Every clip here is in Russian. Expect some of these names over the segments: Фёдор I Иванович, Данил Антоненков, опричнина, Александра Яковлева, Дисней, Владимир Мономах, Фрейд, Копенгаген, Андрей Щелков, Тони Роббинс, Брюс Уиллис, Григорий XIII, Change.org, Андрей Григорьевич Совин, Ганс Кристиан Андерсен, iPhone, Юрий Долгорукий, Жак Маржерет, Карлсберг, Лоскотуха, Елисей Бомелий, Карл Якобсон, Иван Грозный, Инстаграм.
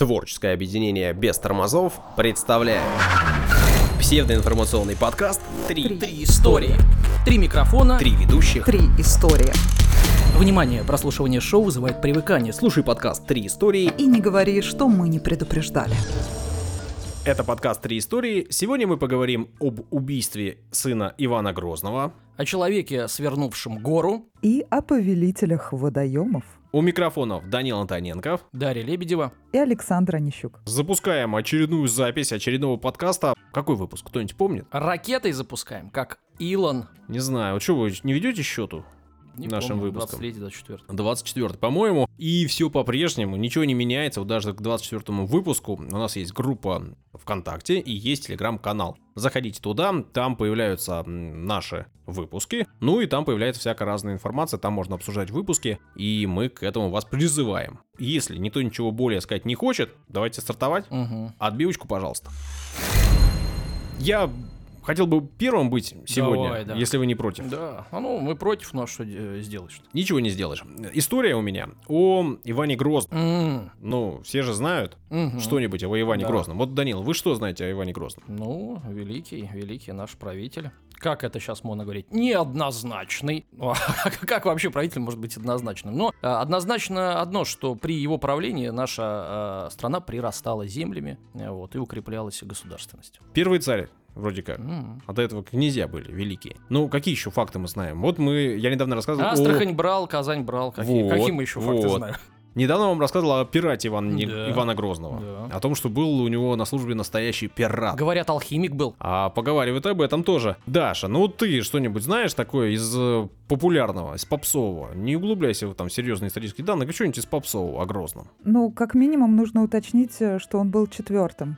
Творческое объединение без тормозов представляет псевдоинформационный подкаст «Три истории». Три микрофона, три ведущих, три истории. Внимание, прослушивание шоу вызывает привыкание. Слушай подкаст «Три истории» и не говори, что мы не предупреждали. Это подкаст «Три истории». Сегодня мы поговорим об убийстве сына Ивана Грозного, о человеке, свернувшем гору, и о повелителях водоемов. У микрофонов Данил Антоненков, Дарья Лебедева и Александр Онищук. Запускаем очередную запись очередного подкаста. Какой выпуск? Кто-нибудь помнит? Ракетой запускаем, как Илон. Не знаю, что вы не ведете счету? Не нашим помню, выпуском. 24-й, по-моему. И все по-прежнему, ничего не меняется. Вот даже к 24-му выпуску у нас есть группа ВКонтакте и есть Telegram-канал. Заходите туда, там появляются наши выпуски. Ну и там появляется всякая разная информация, там можно обсуждать выпуски. И мы к этому вас призываем. Если никто ничего более сказать не хочет, давайте стартовать. Угу. Отбивочку, пожалуйста. Я... хотел бы первым быть сегодня, если вы не против. Да, мы против, но что сделаешь-то? Ничего не сделаешь. История у меня о Иване Грозном. Все же знают что-нибудь о Иване Грозном. Вот, Данил, вы что знаете о Иване Грозном? Ну, великий наш правитель. Как это сейчас можно говорить? Неоднозначный. Как вообще правитель может быть однозначным? Но однозначно одно, что при его правлении наша страна прирастала землями и укреплялась государственностью. Первый царь. Вроде как. А до этого князья были великие. Ну, какие еще факты мы знаем? Я недавно рассказывал... Астрахань брал, Казань брал. Какие мы еще факты знаем? Недавно вам рассказывал о пирате Ивана Грозного. Да. О том, что был у него на службе настоящий пират. Говорят, алхимик был. А поговаривают об этом тоже. Даша, ты что-нибудь знаешь такое из популярного, из попсового? Не углубляйся в серьезные исторические данные. Что-нибудь из попсового о Грозном? Как минимум нужно уточнить, что он был четвертым.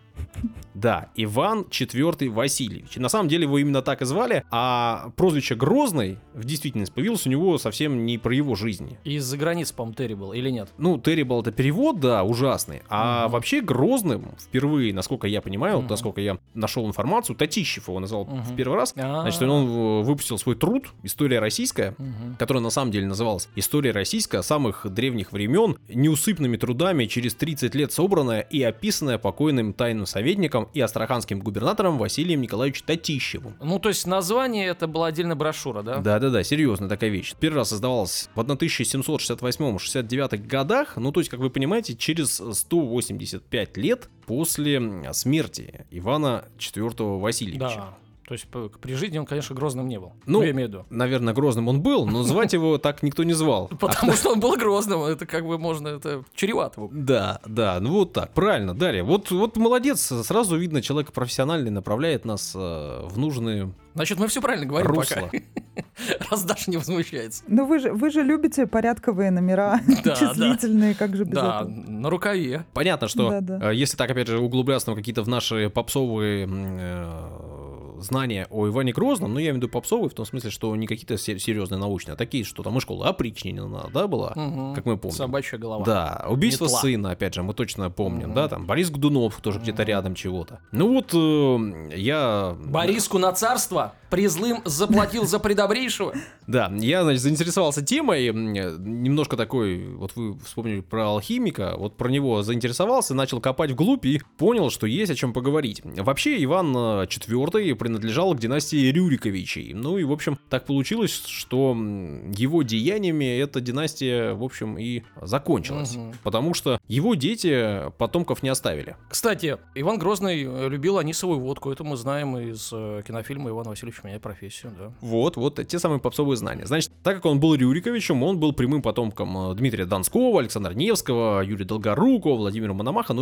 Да, Иван IV Васильевич. На самом деле его именно так и звали, а прозвище Грозный в действительности появилось у него совсем не про его жизнь. Из-за границ, по-моему, Террибл или нет? Террибл это перевод, да, ужасный. А вообще Грозным впервые, насколько я понимаю, насколько я нашел информацию, Татищев его назвал в первый раз. Значит, он выпустил свой труд «История российская», которая на самом деле называлась «История российская самых древних времен, неусыпными трудами через 30 лет собранная и описанная покойным тайным советником и астраханским губернатором Василием Николаевичем Татищевым». То есть название это была отдельная брошюра, да? Да, серьезная такая вещь. Первый раз создавалась в 1768-69 годах, как вы понимаете, через 185 лет после смерти Ивана IV Васильевича. Да. То есть при жизни он, конечно, Грозным не был. Я имею в виду. Наверное, Грозным он был, но звать его так никто не звал. Потому что он был Грозным, это чревато. Да, так, правильно, Дарья. Вот молодец, сразу видно, человек профессиональный направляет нас в нужные... Значит, мы все правильно говорим русло. Пока. Раз Даша не возмущается. Вы же любите порядковые номера, числительные, как же без этого. Да, на рукаве. Понятно, что если так, опять же, углубляться в наши попсовые знания о Иване Грозном, я имею в виду попсовые в том смысле, что не какие-то серьезные научные, а такие, что там и школа опричнина, была, как мы помним. Собачья голова. Да, убийство сына, опять же, мы точно помним, Борис Годунов тоже где-то рядом чего-то. Бориску на царство призлым заплатил за предобрейшего. Да, я, заинтересовался темой, немножко такой, вы вспомнили про алхимика, про него заинтересовался, начал копать вглубь и понял, что есть о чем поговорить. Вообще, Иван IV принадлежал к династии Рюриковичей. В общем, так получилось, что его деяниями эта династия, и закончилась. Потому что его дети потомков не оставили. Кстати, Иван Грозный любил анисовую водку, это мы знаем из кинофильма «Иван Васильевич меняет профессию», да. Те самые попсовые знания. Значит, так как он был Рюриковичем, он был прямым потомком Дмитрия Донского, Александра Невского, Юрия Долгорукого, Владимира Мономаха,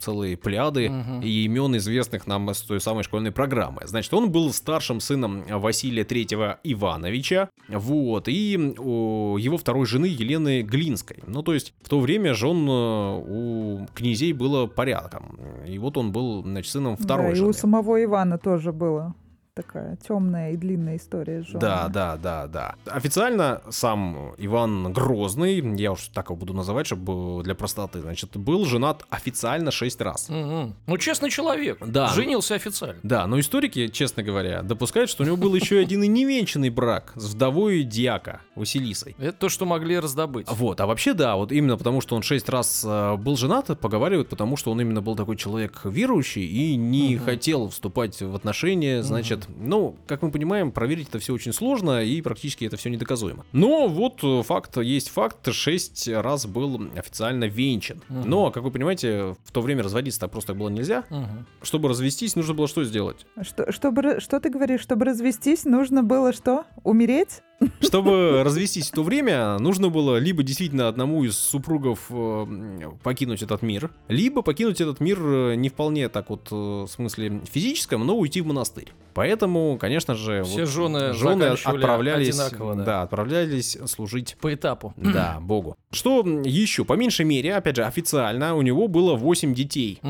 целые пляды и имен известных нам с той самой школьной программы. Значит, он был старшим сыном Василия III Ивановича, и его второй жены Елены Глинской. То есть, в то время жен у князей было порядком. И он был, сыном второй жены. И у самого Ивана тоже было. такая темная и длинная история с женами. Да. Официально сам Иван Грозный, я уж так его буду называть, чтобы для простоты, значит, был женат официально 6 раз. Угу. Ну, честный человек. Да. Женился официально. Да, но историки, честно говоря, допускают, что у него был еще один и невенчанный брак с вдовой диака Василисой. Это то, что могли раздобыть. Вот, а вообще, да, вот именно потому, что он 6 раз был женат, поговаривают, потому что он именно был такой человек верующий и не хотел вступать в отношения, значит, ну, как мы понимаем, проверить это все очень сложно и практически это все недоказуемо. Но вот факт есть факт, 6 раз был официально венчан. Но, как вы понимаете, в то время разводиться так просто было нельзя. Чтобы развестись, нужно было что сделать? Что ты говоришь? Чтобы развестись, нужно было что? Умереть? Чтобы развестись в то время, нужно было либо действительно одному из супругов покинуть этот мир, либо покинуть этот мир не вполне так вот, в смысле физическом, но уйти в монастырь. Поэтому, конечно же, все вот, жены отправлялись служить по этапу. Да, Богу. Что еще? По меньшей мере, опять же, официально у него было 8 детей.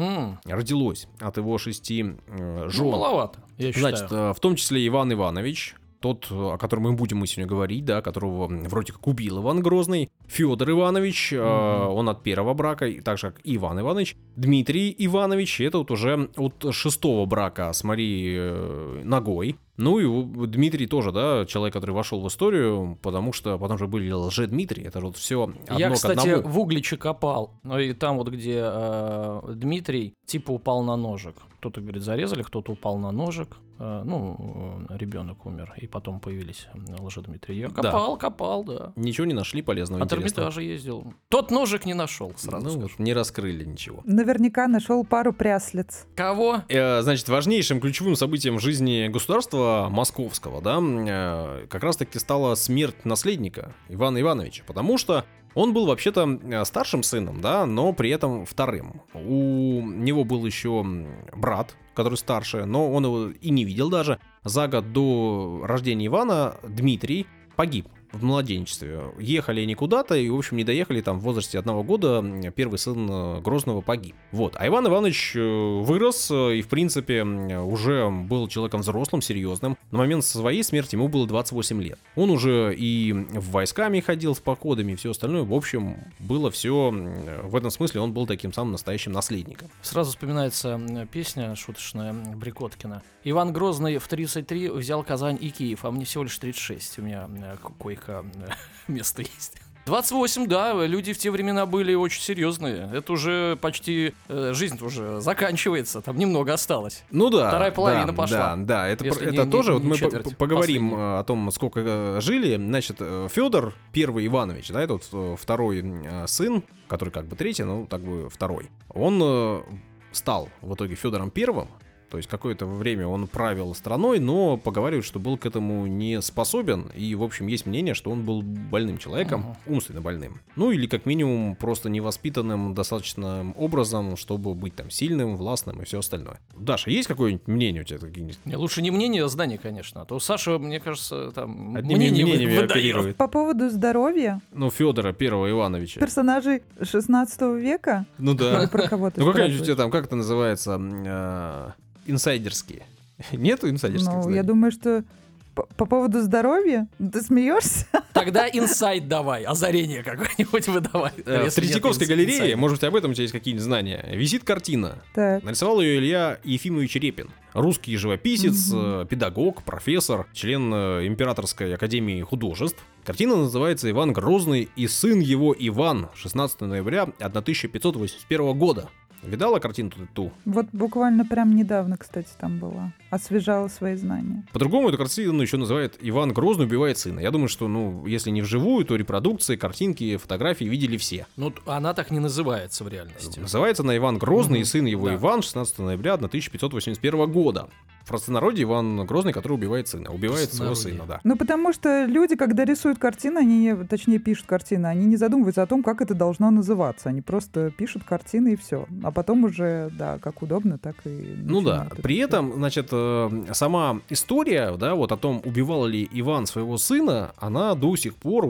Родилось от его 6 жен. Ну, маловато, я считаю. Значит, в том числе Иван Иванович, тот, о котором мы будем сегодня говорить, да, которого вроде как убил Иван Грозный, Фёдор Иванович, он от 1-го брака, так же как Иван Иванович, Дмитрий Иванович, это вот уже от 6-го брака с Марией Нагой. Ну и Дмитрий тоже, да, человек, который вошел в историю, потому что были Лжедмитрий, это вот все одно к одному. Я, кстати, в Угличе копал, ну и там вот, где Дмитрий типа упал на ножик. Кто-то, говорит, зарезали, кто-то упал на ножик, ну, ребенок умер, и потом появились Лжедмитрий. Я копал. Ничего не нашли полезного, интересного. От Эрмитажа ездил. Тот ножик не нашел, сразу скажу. Не раскрыли ничего. Наверняка нашел пару пряслиц. Кого? Значит, важнейшим ключевым событием в жизни государства московского, да, как раз-таки стала смерть наследника Ивана Ивановича, потому что он был вообще-то старшим сыном, да, но при этом 2-м. У него был еще брат, который старше, но он его и не видел даже. За год до рождения Ивана Дмитрий погиб в младенчестве. Ехали они куда-то и, в общем, не доехали, там в возрасте 1 года первый сын Грозного погиб. Вот. А Иван Иванович вырос и, в принципе, уже был человеком взрослым, серьезным. На момент своей смерти ему было 28 лет. Он уже и в войсками ходил, с походами и все остальное. В общем, было все... В этом смысле он был таким самым настоящим наследником. Сразу вспоминается песня шуточная Брикоткина. Иван Грозный в 33 взял Казань и Киев, а мне всего лишь 36. У меня кое-как место есть. 28, да, люди в те времена были очень серьезные. Это уже почти жизнь уже заканчивается, там немного осталось. Ну да. 2-я половина пошла. Да, это не, тоже. Не, вот четверть, мы поговорим последний. О том, сколько жили. Значит, Фёдор I Иванович, да, это вот 2-й сын, который как бы 3-й, но так бы 2-й. Он стал в итоге Фёдором I. То есть какое-то время он правил страной, но поговаривают, что был к этому не способен. И, в общем, есть мнение, что он был больным человеком, умственно больным. Ну или как минимум просто невоспитанным достаточным образом, чтобы быть там сильным, властным и все остальное. Даша, есть какое-нибудь мнение у тебя? Лучше не мнение, а знание, конечно. А то Саша, мне кажется, там мнениями оперирует. По поводу здоровья. Ну, Фёдора I Ивановича. Персонажей 16 века? Ну да. Про кого-то. Ну какая-нибудь у тебя там, как это называется... Инсайдерские. Нету инсайдерских? Ну, знаний? Я думаю, что по поводу здоровья, ты смеешься? Тогда инсайд давай, озарение какое-нибудь выдавай. В Третьяковской галерее, может быть, об этом у тебя есть какие-нибудь знания, висит картина. Так. Нарисовал ее Илья Ефимович Репин. Русский живописец, педагог, профессор, член Императорской академии художеств. Картина называется «Иван Грозный и сын его Иван» 16 ноября 1581 года. Видала картину ту? Вот буквально прям недавно, кстати, там была. Освежала свои знания. По-другому эту картину еще называют «Иван Грозный убивает сына». Я думаю, что, ну, если не вживую, то репродукции, картинки, фотографии видели все. Ну, она так не называется в реальности. Называется она «Иван Грозный и сын его Иван» 16 ноября 1581 года. В простонародье Иван Грозный, который убивает сына. Убивает своего сына, да. Ну, потому что люди, когда рисуют картины, точнее, пишут картины, они не задумываются о том, как это должно называться. Они просто пишут картины и все. А потом уже, да, как удобно, так и... Ну да. При этом, значит, сама история, да, вот о том, убивал ли Иван своего сына, она до сих пор,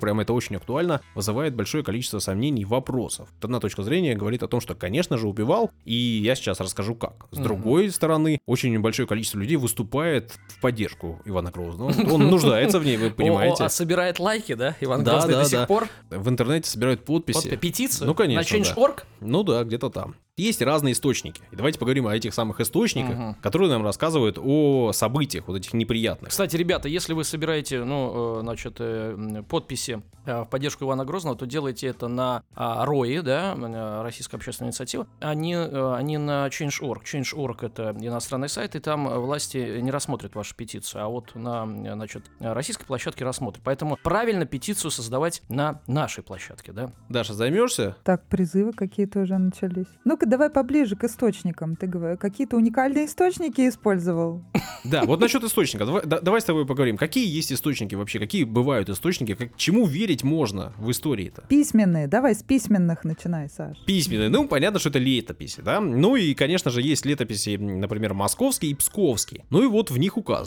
прям это очень актуально, вызывает большое количество сомнений и вопросов. Одна точка зрения говорит о том, что, конечно же, убивал, и я сейчас расскажу как. С другой стороны, очень очень большое количество людей выступает в поддержку Ивана Грозного. Он нуждается в ней, вы понимаете. А собирает лайки, да? Иван Грозный до сих пор. В интернете собирают подписи. Петицию? Ну, конечно. На Change.org? Ну да, где-то там. Есть разные источники. И давайте поговорим о этих самых источниках, которые нам рассказывают о событиях вот этих неприятных. Кстати, ребята, если вы собираете, подписи в поддержку Ивана Грозного, то делайте это на РОИ, да, Российская общественная инициатива, а не на Change.org. Change.org — это иностранный сайт, и там власти не рассмотрят вашу петицию, а вот на, российской площадке рассмотрят. Поэтому правильно петицию создавать на нашей площадке, да. Даша, займешься? Так, призывы какие-то уже начались. Ну-ка, давай поближе к источникам. Ты говоришь, какие-то уникальные источники использовал. Да, вот насчет источников. Давай с тобой поговорим. Какие есть источники вообще? Какие бывают источники? Чему верить можно в истории-то? Письменные. Давай с письменных начинай, Саш. Письменные. Ну, понятно, что это летописи, да? Ну и, конечно же, есть летописи, например, московские и псковские. Ну и вот в них указано.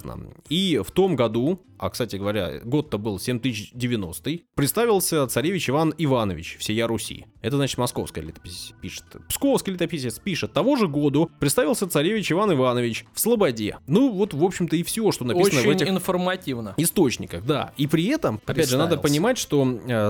И в том году, кстати говоря, год-то был 7090-й, представился царевич Иван Иванович всея Руси. Это, значит, московская летопись пишет. Псковский летописец пишет: того же году представился царевич Иван Иванович в Слободе. Ну вот, в общем-то, и все, что написано в этих информативно. Источниках, да. И при этом, опять же, надо понимать, что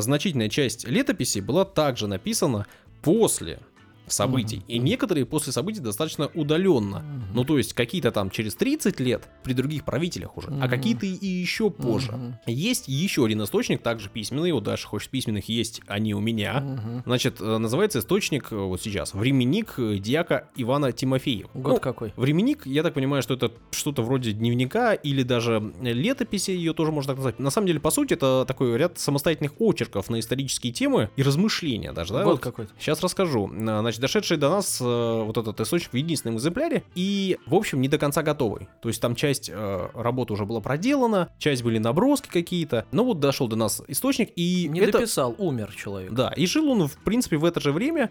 значительная часть летописи была также написана после событий. И некоторые после событий достаточно удаленно. Ну, то есть, какие-то там через 30 лет при других правителях уже, а какие-то и еще позже. Есть еще один источник, также письменный. У Даши, хочешь письменных, есть они у меня. Значит, называется источник вот сейчас. Временник диака Ивана Тимофеева. Год какой? Временник, я так понимаю, что это что-то вроде дневника или даже летописи, ее тоже можно так назвать. На самом деле, по сути, это такой ряд самостоятельных очерков на исторические темы и размышления даже. Да? Год вот какой-то. Сейчас расскажу. Значит, дошедший до нас вот этот источник в единственном экземпляре и, в общем, не до конца готовый. То есть там часть работы уже была проделана, часть были наброски какие-то, но вот дошел до нас источник и... Не дописал, умер человек. Да, и жил он, в принципе, в это же время.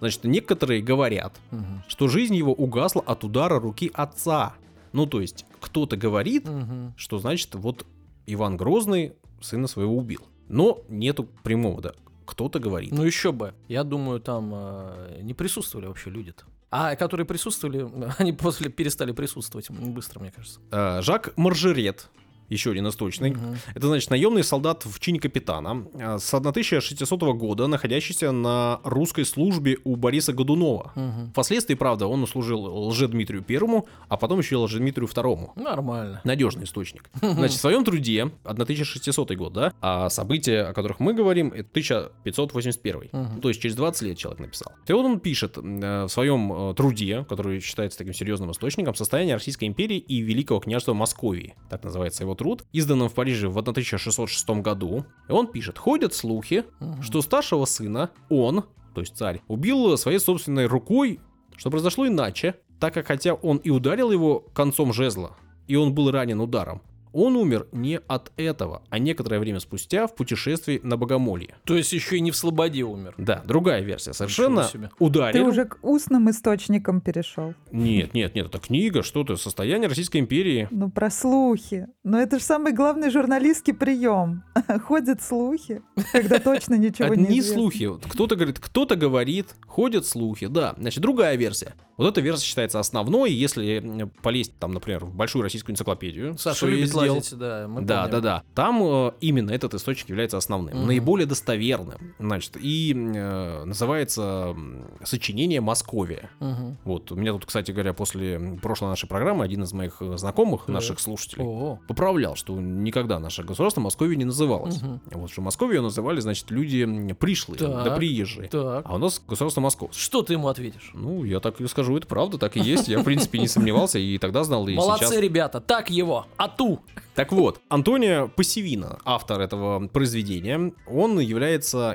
Значит, некоторые говорят, что жизнь его угасла от удара руки отца. Ну, то есть кто-то говорит, что, значит, вот Иван Грозный сына своего убил. Но нету прямого, да. Кто-то говорит. Ну еще бы. Я думаю, там не присутствовали вообще люди-то. А которые присутствовали, они после перестали присутствовать быстро, мне кажется. Жак Маржерет. Еще один источник. Это, значит, наемный солдат в чине капитана с 1600 года, находящийся на русской службе у Бориса Годунова. Впоследствии, правда, он служил Лжедмитрию Первому, а потом еще Лжедмитрию Второму. Нормально. Надежный источник. Значит, в своем труде, 1600 год, да, а события, о которых мы говорим, это 1581. То есть через 20 лет человек написал. И вот он пишет в своем труде, который считается таким серьезным источником, «Состояние Российской империи и Великого княжества Московии». Так называется его труд, изданном в Париже в 1606 году. И он пишет: «Ходят слухи, что старшего сына он, то есть царь, убил своей собственной рукой, что произошло иначе, так как хотя он и ударил его концом жезла, и он был ранен ударом, он умер не от этого, а некоторое время спустя в путешествии на Богомолье». То есть еще и не в Слободе умер. Да, другая версия совершенно. Ударил. Ты уже к устным источникам перешел. Нет, это книга, что-то, состояние Российской империи. Ну, про слухи. Но это же самый главный журналистский прием. Ходят слухи, когда точно ничего не известно. Одни слухи. Кто-то говорит, ходят слухи. Да, значит, другая версия. Вот эта версия считается основной, если полезть, там, например, в большую российскую энциклопедию. Саша любит лазить, да, мы да. Там именно этот источник является основным, наиболее достоверным, значит, и называется «Сочинение Московия». Вот, у меня тут, кстати говоря, после прошлой нашей программы один из моих знакомых, наших слушателей, поправлял, что никогда наше государство Московия не называлось. Вот, что Московию называли, значит, люди пришлые, да приезжие. А у нас государство московское. Что ты ему ответишь? Ну, я так и скажу. Это правда, так и есть. Я, в принципе, не сомневался и тогда знал, и молодцы, сейчас. Молодцы, ребята, так его, ату! Так вот, Антонио Поссевино, автор этого произведения, он являлся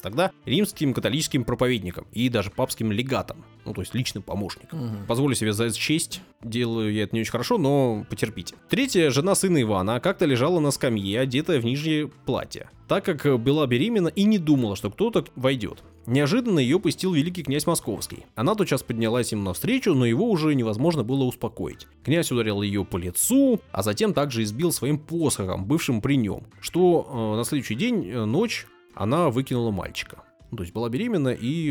тогда римским католическим проповедником и даже папским легатом, ну, то есть личным помощником. Позволю себе за это честь, делаю я это не очень хорошо, но потерпите. Третья жена сына Ивана как-то лежала на скамье, одетая в нижнее платье, так как была беременна и не думала, что кто-то войдет. Неожиданно ее посетил великий князь Московский. Она тотчас поднялась ему навстречу, но его уже невозможно было успокоить. Князь ударил ее по лицу, а затем также избил своим посохом, бывшим при нем, что на следующий день, ночь, она выкинула мальчика. То есть была беременна и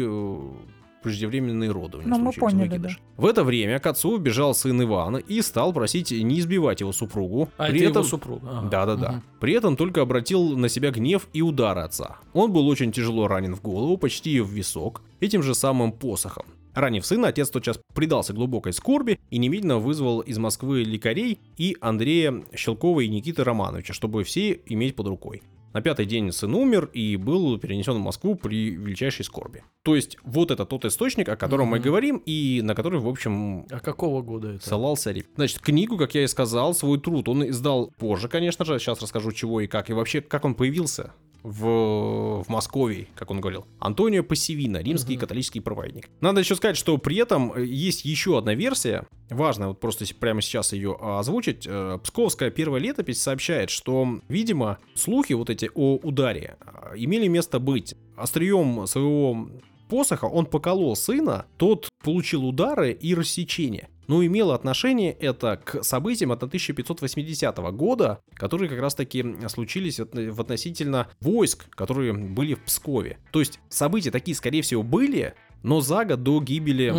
преждевременные роды у него случились. Мы поняли, да. В это время к отцу бежал сын Ивана и стал просить не избивать его супругу. Ага. При этом только обратил на себя гнев и удары отца. Он был очень тяжело ранен в голову, почти в висок, этим же самым посохом. Ранив сына, отец тотчас предался глубокой скорби и немедленно вызвал из Москвы лекарей и Андрея Щелкова и Никиты Романовича, чтобы все иметь под рукой. На 5-й день сын умер и был перенесен в Москву при величайшей скорби. То есть вот это тот источник, о котором мы говорим и на который, в общем... А какого года это? Ссылался Репин. Значит, книгу, как я и сказал, свой труд он издал позже, конечно же. Сейчас расскажу, чего и как. И вообще, как он появился в Москве, как он говорил. Антонио Поссевино, римский католический проповедник. Надо еще сказать, что при этом есть еще одна версия. Важно вот просто прямо сейчас ее озвучить. Псковская первая летопись сообщает, что, видимо, слухи вот эти о ударе имели место быть. Острием своего посоха он поколол сына, тот получил удары и рассечение. Но имело отношение это к событиям от 1580 года, которые как раз таки случились в относительно войск, которые были в Пскове. То есть события такие, скорее всего, были, но за год до гибели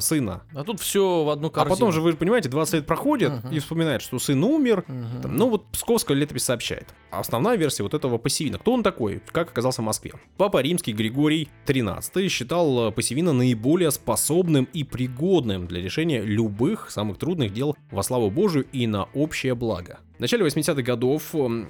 сына. А тут все в одну корзину. А потом же, вы же понимаете, 20 лет проходит и вспоминает, что сын умер. Ну вот псковская летопись сообщает. Основная версия вот этого Поссевино. Кто он такой? Как оказался в Москве? Папа римский Григорий XIII считал Поссевино наиболее способным и пригодным для решения любых самых трудных дел во славу Божию и на общее благо. В начале 80-х годов Иван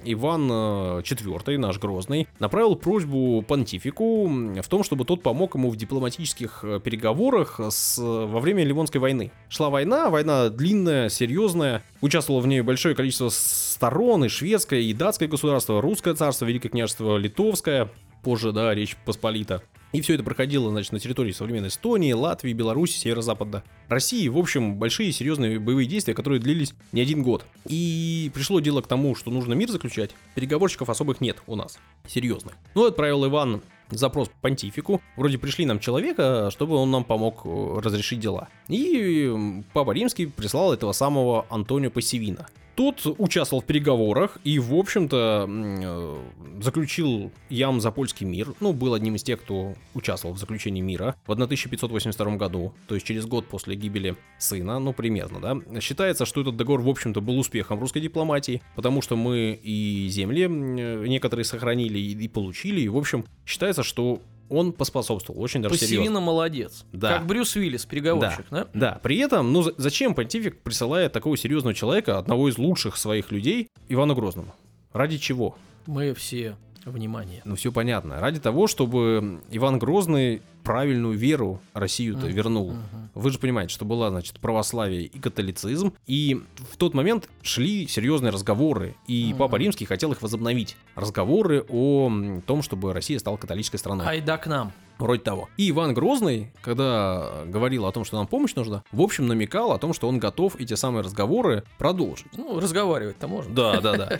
IV, наш Грозный, направил просьбу понтифику в том, чтобы тот помог ему в дипломатических переговорах во время Ливонской войны. Шла война длинная, серьезная, участвовало в ней большое количество сторон, и шведское, и датское государство, русское царство, Великое княжество Литовское, позже, да, Речь Посполита. И все это проходило, значит, на территории современной Эстонии, Латвии, Беларуси, северо-запада России. В общем, большие серьезные боевые действия, которые длились не один год. И пришло дело к тому, что нужно мир заключать. Переговорщиков особых нет у нас, серьезных. Ну, отправил Иван запрос понтифику. Вроде пришли нам человека, чтобы он нам помог разрешить дела. И Папа Римский прислал этого самого Антонио Поссевино. Тот участвовал в переговорах и, в общем-то, заключил ямзапольский мир. Ну, был одним из тех, кто участвовал в заключении мира в 1582 году, то есть через год после гибели сына, ну, примерно, да. Считается, что этот договор, в общем-то, был успехом русской дипломатии, потому что мы и земли некоторые сохранили и получили, и, в общем, считается, что... Он поспособствовал, очень даже серьезно. Поссевино молодец. Да. Как Брюс Уиллис, переговорщик, да? Да, при этом, ну зачем понтифик присылает такого серьезного человека, одного из лучших своих людей, Ивану Грозному? Ради чего? Мы все... Внимание. Ну, все понятно. Ради того, чтобы Иван Грозный правильную веру Россию-то вернул. Вы же понимаете, что была, значит, православие и католицизм. И в тот момент шли серьезные разговоры. И Папа Римский хотел их возобновить. Разговоры о том, чтобы Россия стала католической страной. Айда к нам. Вроде того. И Иван Грозный, когда говорил о том, что нам помощь нужна, в общем, намекал о том, что он готов эти самые разговоры продолжить. Ну, разговаривать-то можно. Да.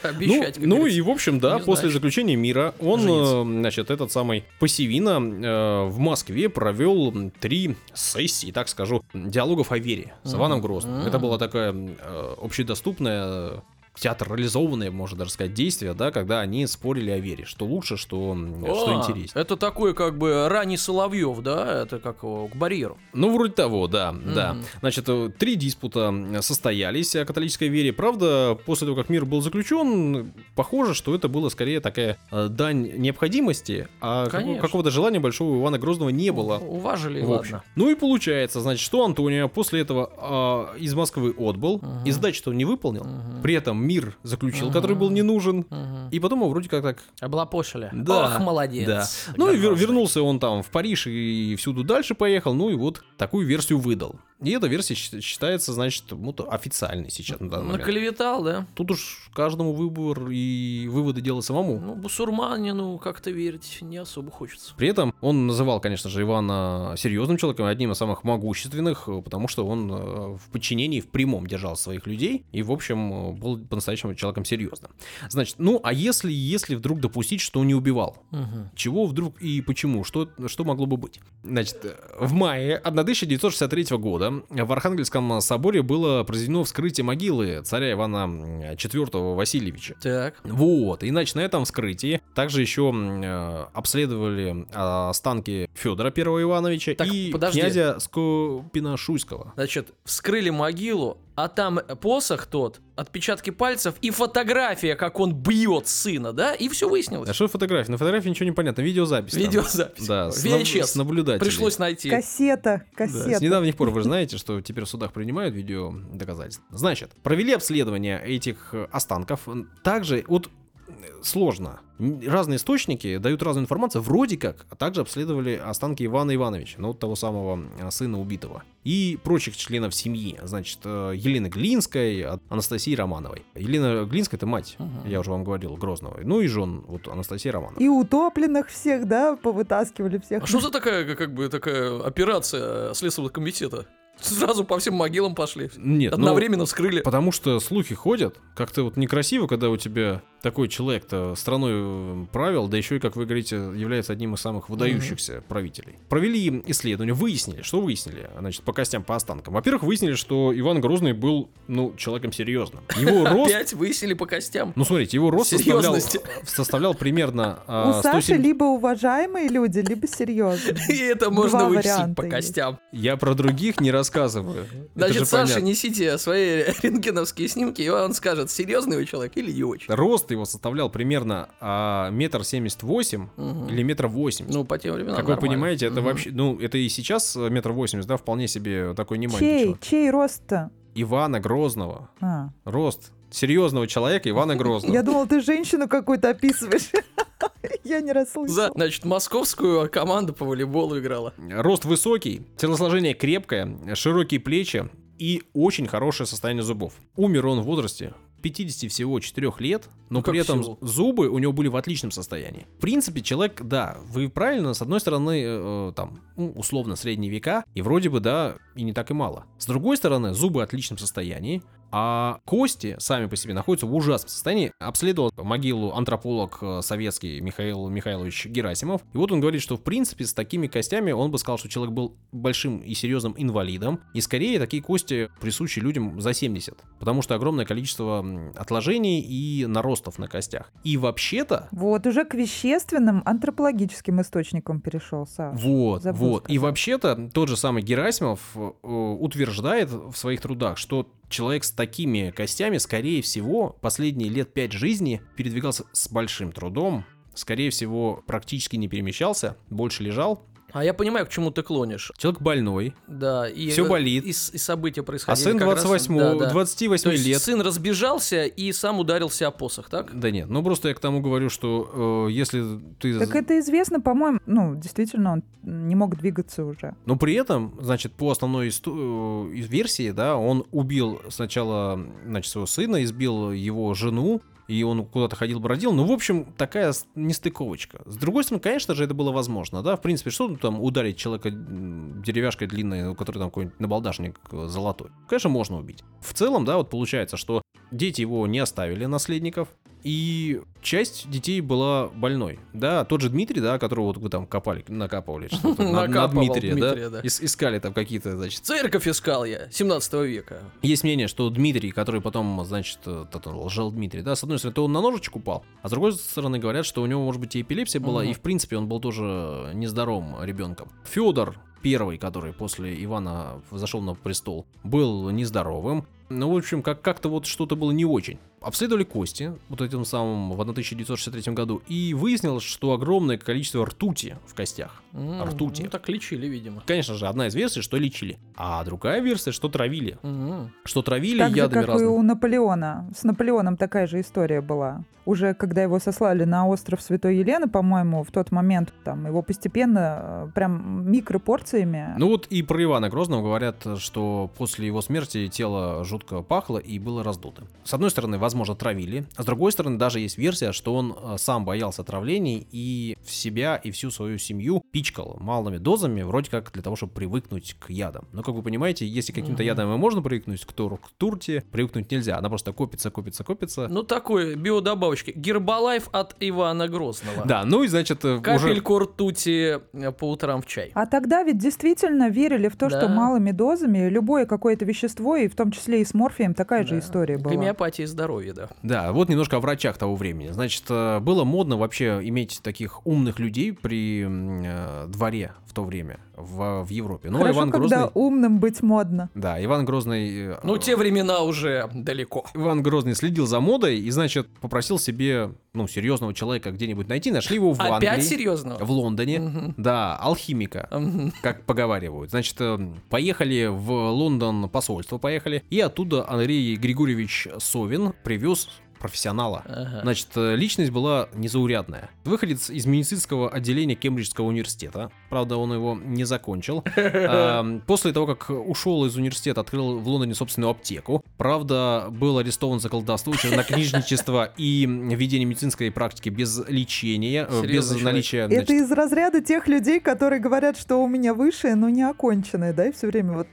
Обещать. Ну и, в общем, да, после заключения мира он, значит, этот самый Поссевино в Москве провел 3 сессии, так скажу, диалогов о вере с Иваном Грозным. Это была такая общедоступная... театрализованные, можно даже сказать, действия, да, когда они спорили о вере, что лучше, что интереснее. Это такое, как бы, ранний Соловьев, да, это как к барьеру. Ну, вроде того, да. Значит, 3 диспута состоялись о католической вере, правда, после того, как мир был заключен, похоже, что это было скорее такая дань необходимости, а какого-то желания большого Ивана Грозного не было. Уважили, ладно. Ну и получается, значит, что Антонио после этого из Москвы отбыл, и задачу-то он не выполнил, при этом мир заключил, который был не нужен, и потом его вроде как так... облапошили. Да. Ох, молодец. Да. Ну и вернулся он там в Париж и всюду дальше поехал, ну и вот такую версию выдал. И эта версия считается, значит, официальной сейчас на данный момент. Наклеветал, да? Тут уж каждому выбор и выводы делать самому. Ну, бусурманину как-то верить не особо хочется. При этом он называл, конечно же, Ивана серьезным человеком, одним из самых могущественных, потому что он в подчинении в прямом держал своих людей и, в общем, был по-настоящему человеком серьезным. Значит, ну, а если вдруг допустить, что он не убивал, чего вдруг и почему, что могло бы быть? Значит, в мае 1963 года в Архангельском соборе было произведено вскрытие могилы царя Ивана IV Васильевича. Так. Вот, иначе на этом вскрытии также еще обследовали останки Фёдора I Ивановича и князя Скопина-Шуйского. Значит, вскрыли могилу, а там посох тот, отпечатки пальцев и фотография, как он бьет сына, да? И все выяснилось. А что фотография? На фотографии ничего не понятно. Видеозапись. Да, VHS. Наблюдателей. Пришлось найти. Кассета. Да, с недавних пор вы же знаете, что теперь в судах принимают видеодоказательства. Значит, провели обследование этих останков. Также вот сложно. Разные источники дают разную информацию. Вроде как также обследовали останки Ивана Ивановича, ну, того самого сына убитого, и прочих членов семьи. Значит, Елены Глинской, Анастасии Романовой. Елена Глинская — это мать, я уже вам говорил, Грозного. Ну и жен, вот, Анастасия Романова. И утопленных всех, да, повытаскивали всех. А что за такая, как бы, такая операция Следственного комитета? Сразу по всем могилам пошли. Нет, одновременно вскрыли. Потому что слухи ходят. Как-то вот некрасиво, когда у тебя такой человек-то страной правил, да еще и, как вы говорите, является одним из самых выдающихся правителей. Провели исследование, выяснили. Что выяснили? Значит, по костям, по останкам. Во-первых, выяснили, что Иван Грозный был, ну, человеком серьезным. Его рост... Опять выяснили по костям. Ну, смотрите, его рост составлял примерно... У Саши либо уважаемые люди, либо серьезные. И это можно вычислить по костям. Я про других не рассказываю. Значит, Саша, несите свои рентгеновские снимки, и он скажет, серьезный вы человек или не очень. Рост его составлял примерно 1.78 или 1.80 Ну, по тем временам. Как вы понимаете, это вообще, ну, это и сейчас 1.80 да, вполне себе такой немаленький человек. Чей рост-то? Ивана Грозного. Рост серьезного человека Ивана Грозного. Я думал, ты женщину какую-то описываешь. Я не расслышал. Значит, московскую команду по волейболу играла. Рост высокий, телосложение крепкое, широкие плечи и очень хорошее состояние зубов. Умер он в возрасте 50 всего 4 лет, но при этом зубы у него были в отличном состоянии. В принципе, человек, да, вы правильно, с одной стороны, там, условно, средние века, и вроде бы, да, и не так и мало. С другой стороны, зубы в отличном состоянии, а кости сами по себе находятся в ужасном состоянии. Обследовал могилу антрополог советский Михаил Михайлович Герасимов. И вот он говорит, что в принципе с такими костями он бы сказал, что человек был большим и серьезным инвалидом. И скорее такие кости присущи людям за 70. Потому что огромное количество отложений и наростов на костях. И вообще-то... Вот уже к вещественным антропологическим источникам перешел, Саш. Вот. И вообще-то тот же самый Герасимов утверждает в своих трудах, что человек с такими костями, скорее всего, последние лет 5 жизни передвигался с большим трудом, скорее всего, практически не перемещался, больше лежал. А я понимаю, к чему ты клонишь. Человек больной. Да. И все болит. И события происходили. А сын 28 лет. Сын разбежался и сам ударился о посох, так? Да нет, ну просто я к тому говорю, что если ты... Так это известно, по-моему, ну, действительно, он не мог двигаться уже. Но при этом, значит, по основной версии, да, он убил сначала, значит, своего сына, избил его жену, и он куда-то ходил, бродил. Ну, в общем, такая нестыковочка. С другой стороны, конечно же, это было возможно, да. В принципе, что там ударить человека деревяшкой длинной, у которой там какой-нибудь набалдашник золотой? Конечно, можно убить. В целом, да, вот получается, что дети его не оставили, наследников, и часть детей была больной. Да, тот же Дмитрий, да, которого вот вы там накапывали. На Дмитрия, да. Искали там какие-то, значит... Церковь искал я, 17 века. Есть мнение, что Дмитрий, который потом, значит, Лжедмитрий, да, с одной стороны, то он на ножичек упал, а с другой стороны говорят, что у него, может быть, и эпилепсия была, и, в принципе, он был тоже нездоровым ребенком. Фёдор Первый, который после Ивана зашел на престол, был нездоровым. Ну, в общем, как-то вот что-то было не очень. Обследовали кости, вот этим самым, в 1963 году, и выяснилось, что огромное количество ртути в костях. Ртути. Ну, так лечили, видимо. Конечно же, одна из версий, что лечили. А другая версия, что травили. Что травили ядами разными. Так же, как и у Наполеона. С Наполеоном такая же история была. Уже когда его сослали на остров Святой Елены, по-моему, в тот момент там его постепенно, прям микропорциями... Ну вот и про Ивана Грозного говорят, что после его смерти тело жутко пахло и было раздуто. С одной стороны, возможно, травили, а с другой стороны, даже есть версия, что он сам боялся отравлений и в себя и всю свою семью пичкал малыми дозами, вроде как для того, чтобы привыкнуть к ядам. Но, как вы понимаете, если к каким-то ядам и можно привыкнуть, к турте привыкнуть нельзя, она просто копится. Ну, такой, биодобавочки. Гербалайф от Ивана Грозного. Да, ну и, значит, капельку ртути по утрам в чай. А тогда ведь действительно верили в то, что малыми дозами любое какое-то вещество, и в том числе и с морфием, такая же история была. Гомеопатия здоровья, да. Да, вот немножко о врачах того времени. Значит, было модно вообще иметь таких умных людей при дворе в то время в Европе. Но хорошо, Иван Грозный... когда умным быть модно. Да, Иван Грозный... Ну, те времена уже далеко. Иван Грозный следил за модой и, значит, попросил себе, серьезного человека где-нибудь найти. Нашли его в Англии. Опять серьезного? В Лондоне. Угу. Да, алхимика, как поговаривают. Значит, поехали в Лондон, посольство поехали, и оттуда Андрей Григорьевич Совин привез... профессионала. Ага. Значит, личность была незаурядная. Выходец из медицинского отделения Кембриджского университета. Правда, он его не закончил. После того, как ушел из университета, открыл в Лондоне собственную аптеку. Правда, был арестован за колдовство, чернокнижничество и ведение медицинской практики без лечения, без наличия... Это из разряда тех людей, которые говорят, что у меня высшее, но не оконченное, да, и все время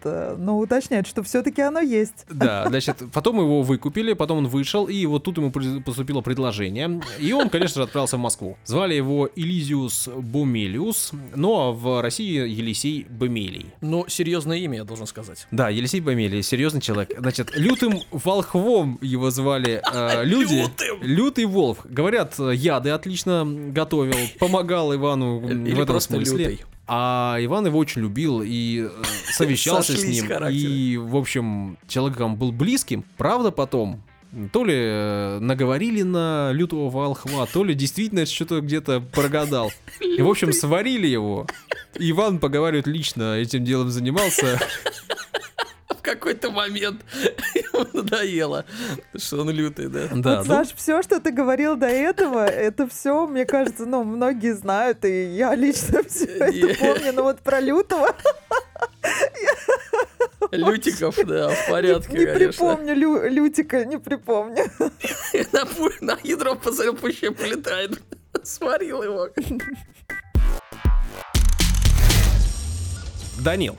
уточняют, что все-таки оно есть. Да, значит, потом его выкупили, потом он вышел, и вот тут ему поступило предложение, и он, конечно же, отправился в Москву. Звали его Илизиус Бомелиус, а в России Елисей Бомелий. Серьезное имя, я должен сказать. Да, Елисей Бомелий, серьезный человек. Значит, лютым волхвом его звали люди. Лютый волхв. Говорят, яды отлично готовил, помогал Ивану в этом смысле. А Иван его очень любил и совещался с ним. И, в общем, человеком был близким. Правда, потом... То ли наговорили на лютого волхва, то ли действительно что-то где-то прогадал. И, в общем, сварили его. Иван, поговаривают, лично этим делом занимался. В какой-то момент ему надоело, что он лютый, да. Саш, все, что ты говорил до этого, это все, мне кажется, многие знают, и я лично все это помню, но про лютого... Лютиков, да, в порядке, не конечно. Припомню, Лютика, не припомню. На ядро посмотрел, пуще полетает. Сварил его. Данил,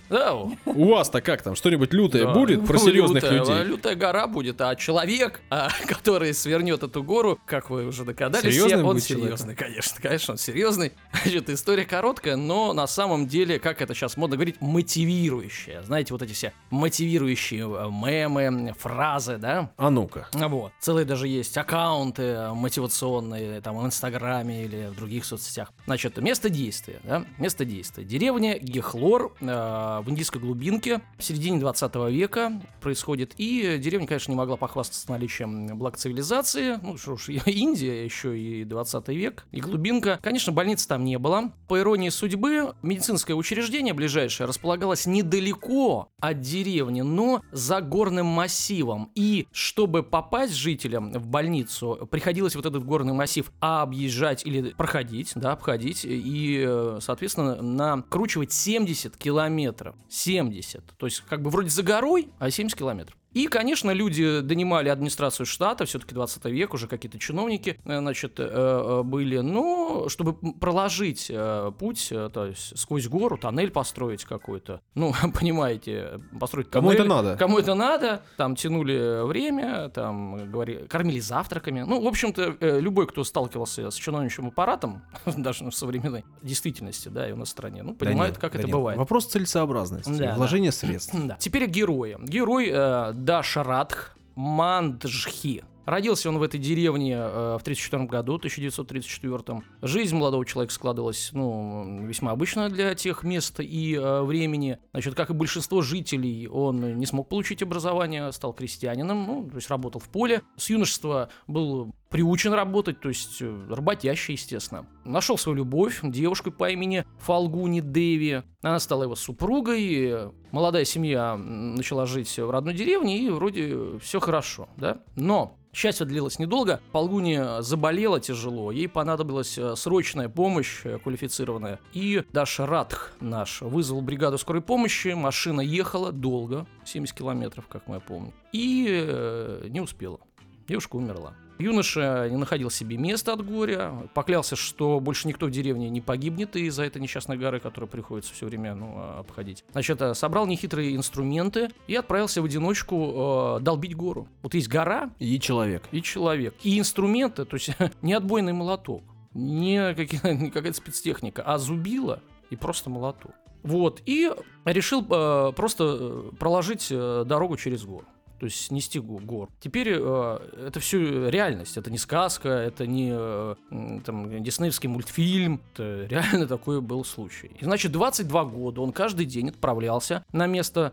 у вас-то как там, что-нибудь лютое будет про серьезных людей? Лютая гора будет, а человек, который свернет эту гору, как вы уже догадались, он серьезный, конечно, он серьезный. Значит, история короткая, но на самом деле, как это сейчас модно говорить, мотивирующая. Знаете, вот эти все мотивирующие мемы, фразы, да? А ну-ка. Вот, целые даже есть аккаунты мотивационные, там, в Инстаграме или в других соцсетях. Значит, место действия, да, место действия. Деревня Гехлор, в индийской глубинке в середине 20 века происходит. И деревня, конечно, не могла похвастаться наличием благ цивилизации. Что ж, Индия, еще и 20 век, и глубинка. Конечно, больницы там не было. По иронии судьбы, медицинское учреждение ближайшее располагалось недалеко от деревни, но за горным массивом. И чтобы попасть жителям в больницу, приходилось вот этот горный массив объезжать или проходить, да, обходить, и, соответственно, накручивать 70 километров. То есть как бы вроде за горой, а 70 километров. И, конечно, люди донимали администрацию штата, все-таки 20 век, уже какие-то чиновники, значит, были, но чтобы проложить путь, то есть сквозь гору, тоннель построить какой-то, понимаете, построить тоннель. Кому это надо, там тянули время, там говорили, кормили завтраками. В общем-то, любой, кто сталкивался с чиновничьим аппаратом, даже в современной действительности, да, и у нас в стране, понимает, как это бывает. Вопрос целесообразности, вложение средств. Теперь герои. Герой Дашаратх Манджхи. Родился он в этой деревне в 1934 году, 1934. Жизнь молодого человека складывалась, весьма обычно для тех мест и времени. Значит, как и большинство жителей, он не смог получить образование, стал крестьянином, то есть работал в поле. С юношества был приучен работать, то есть работящий, естественно. Нашел свою любовь, девушку по имени Фалгуни Деви. Она стала его супругой, молодая семья начала жить в родной деревне, и вроде все хорошо, да? Но счастье длилось недолго, Фалгуни заболела тяжело, ей понадобилась срочная помощь квалифицированная, и Дашаратх наш вызвал бригаду скорой помощи, машина ехала долго, 70 километров, как мы помним, и не успела, девушка умерла. Юноша не находил себе места от горя, поклялся, что больше никто в деревне не погибнет из-за этой несчастной горы, которую приходится все время обходить. Значит, собрал нехитрые инструменты и отправился в одиночку долбить гору. Вот есть гора и человек. И человек. И инструменты, то есть не отбойный молоток, не какая-то спецтехника, а зубило и просто молоток. Вот, и решил просто проложить дорогу через гору. То есть снести гору. Теперь это все реальность. Это не сказка, это не там, диснеевский мультфильм. Это реально такой был случай. И, значит, 22 года он каждый день отправлялся на место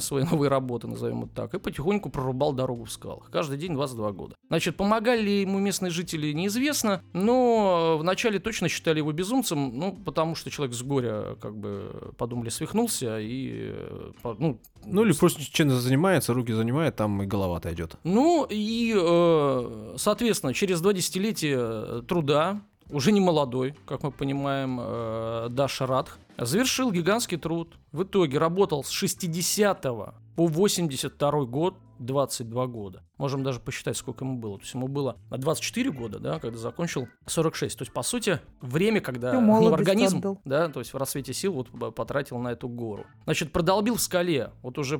своей новой работы, назовем это так, и потихоньку прорубал дорогу в скалах. Каждый день 22 года. Значит, помогали ли ему местные жители, неизвестно, но вначале точно считали его безумцем, ну, потому что человек с горя, как бы, подумали, свихнулся и... Ну, или просто чем-то занимается, руки занимает, там и голова отойдет. Ну и, соответственно, через 2 десятилетия труда, уже не молодой, как мы понимаем, Дашаратх завершил гигантский труд. В итоге работал с 60 по 82 год, 22 года. Можем даже посчитать, сколько ему было. То есть ему было 24 года, да, когда закончил 46. То есть, по сути, время, когда его организм, да, то есть в расцвете сил вот, потратил на эту гору. Значит, продолбил в скале. Вот уже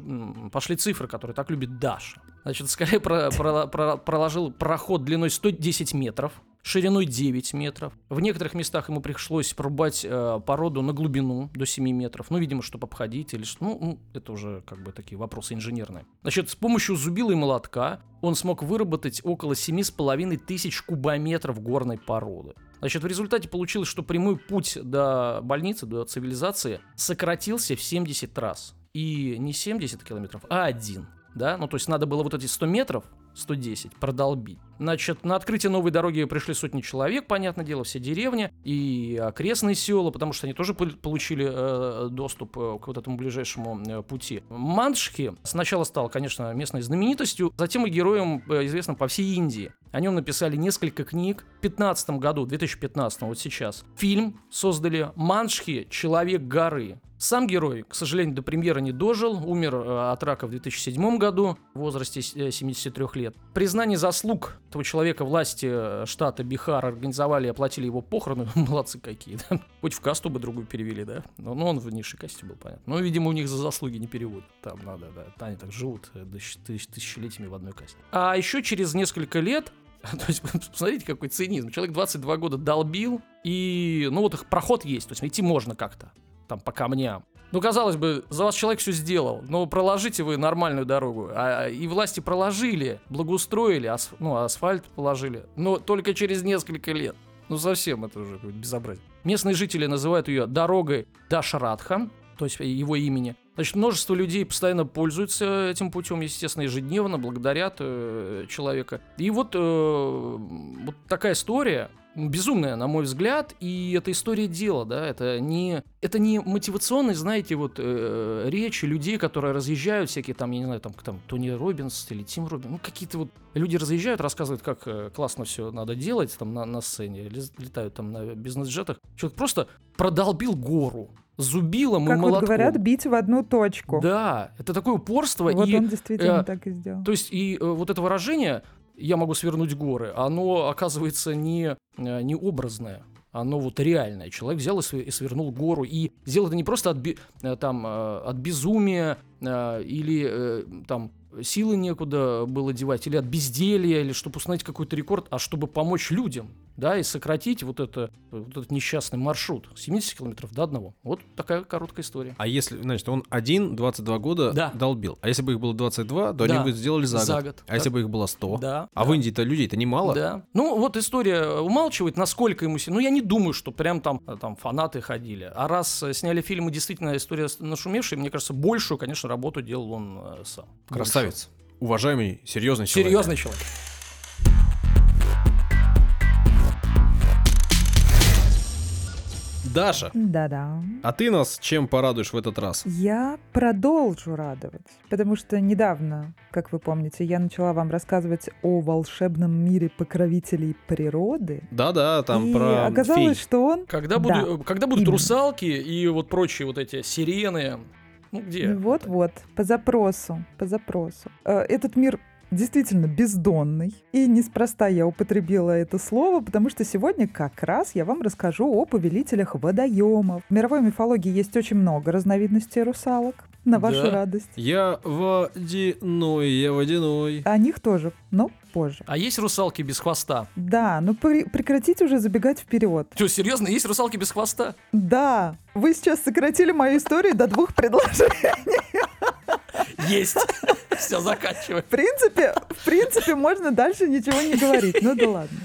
пошли цифры, которые так любит Даша. Значит, в скале проложил проход длиной 110 метров. Шириной 9 метров. В некоторых местах ему пришлось порубать породу на глубину до 7 метров. Ну, видимо, чтобы обходить или что. Ну, это уже как бы такие вопросы инженерные. Значит, с помощью зубила и молотка он смог выработать около 7,5 тысяч кубометров горной породы. Значит, в результате получилось, что прямой путь до больницы, до цивилизации сократился в 70 раз. И не 70 километров, а 1. Да? Ну, то есть надо было вот эти 100 метров 110 продолбить. Значит, на открытие новой дороги пришли сотни человек, понятное дело, все деревни и окрестные села, потому что они тоже получили доступ к вот этому ближайшему пути. Манджхи сначала стал, конечно, местной знаменитостью, затем и героем, известным по всей Индии. О нем написали несколько книг. В 2015 году, 2015, вот сейчас, фильм создали «Манджхи. Человек горы». Сам герой, к сожалению, до премьеры не дожил, умер от рака в 2007 году в возрасте 73 лет. Признание заслуг этого человека власти штата Бихар организовали и оплатили его похороны. Молодцы какие, да? Хоть в касту бы другую перевели, да? Но он в низшей касте был, понятно. Но, видимо, у них за заслуги не переводят. Там надо, да. Они так живут тысячелетиями в одной касте. А еще через несколько лет... То есть, посмотрите, какой цинизм. Человек 22 года долбил, и... Ну, вот их проход есть, то есть идти можно как-то. Там по камням. Ну, казалось бы, за вас человек все сделал, но проложите вы нормальную дорогу. И власти проложили, благоустроили, асфальт положили, но только через несколько лет. Ну, совсем это уже безобразие. Местные жители называют ее дорогой Дашаратха, то есть его имени. Значит, множество людей постоянно пользуются этим путем, естественно, ежедневно, благодарят человека. И вот такая история... Безумная, на мой взгляд, и это история дела, да, это не мотивационная, знаете, вот речи людей, которые разъезжают всякие там, я не знаю, там Тони Роббинс или Тим Роббинс, ну какие-то вот люди разъезжают, рассказывают, как классно все надо делать там на сцене, летают там на бизнес-джетах, человек просто продолбил гору. Зубилом как и молотком. Как вот говорят, бить в одну точку. Да, это такое упорство. Вот и, он действительно так и сделал. То есть и вот это выражение «я могу свернуть горы», оно оказывается не образное, оно вот реальное. Человек взял и свернул гору, и сделал это не просто от безумия или там... силы некуда было девать, или от безделья, или чтобы установить какой-то рекорд, а чтобы помочь людям, да, и сократить вот этот несчастный маршрут 70 километров до 1. Вот такая короткая история. А если, значит, он один 22 года долбил, а если бы их было 22, то они бы сделали за год. А если бы их было 100? Да. А в Индии-то людей-то немало. Да. Ну, вот история умалчивает, насколько ему... Ну, я не думаю, что прям там фанаты ходили. А раз сняли фильмы, действительно, история нашумевшая, мне кажется, большую, конечно, работу делал он сам. Красавец. Уважаемый, серьезный человек. Даша, да-да. А ты нас чем порадуешь в этот раз? Я продолжу радовать, потому что недавно, как вы помните, я начала вам рассказывать о волшебном мире покровителей природы. Да-да, там и про оказалось, фей. Что он... Когда будут именно русалки и вот прочие вот эти сирены? Ну, где? Вот-вот, по запросу. Этот мир... действительно бездонный. И неспроста я употребила это слово, потому что сегодня как раз я вам расскажу о повелителях водоемов. В мировой мифологии есть очень много разновидностей русалок. На вашу радость. Я водяной. О них тоже, но позже. А есть русалки без хвоста? Да, но прекратите уже забегать вперед. Что, серьезно, есть русалки без хвоста? Да. Вы сейчас сократили мою историю до 2 предложений. Есть. Все, заканчиваем. В принципе, можно дальше ничего не говорить. Ну да ладно.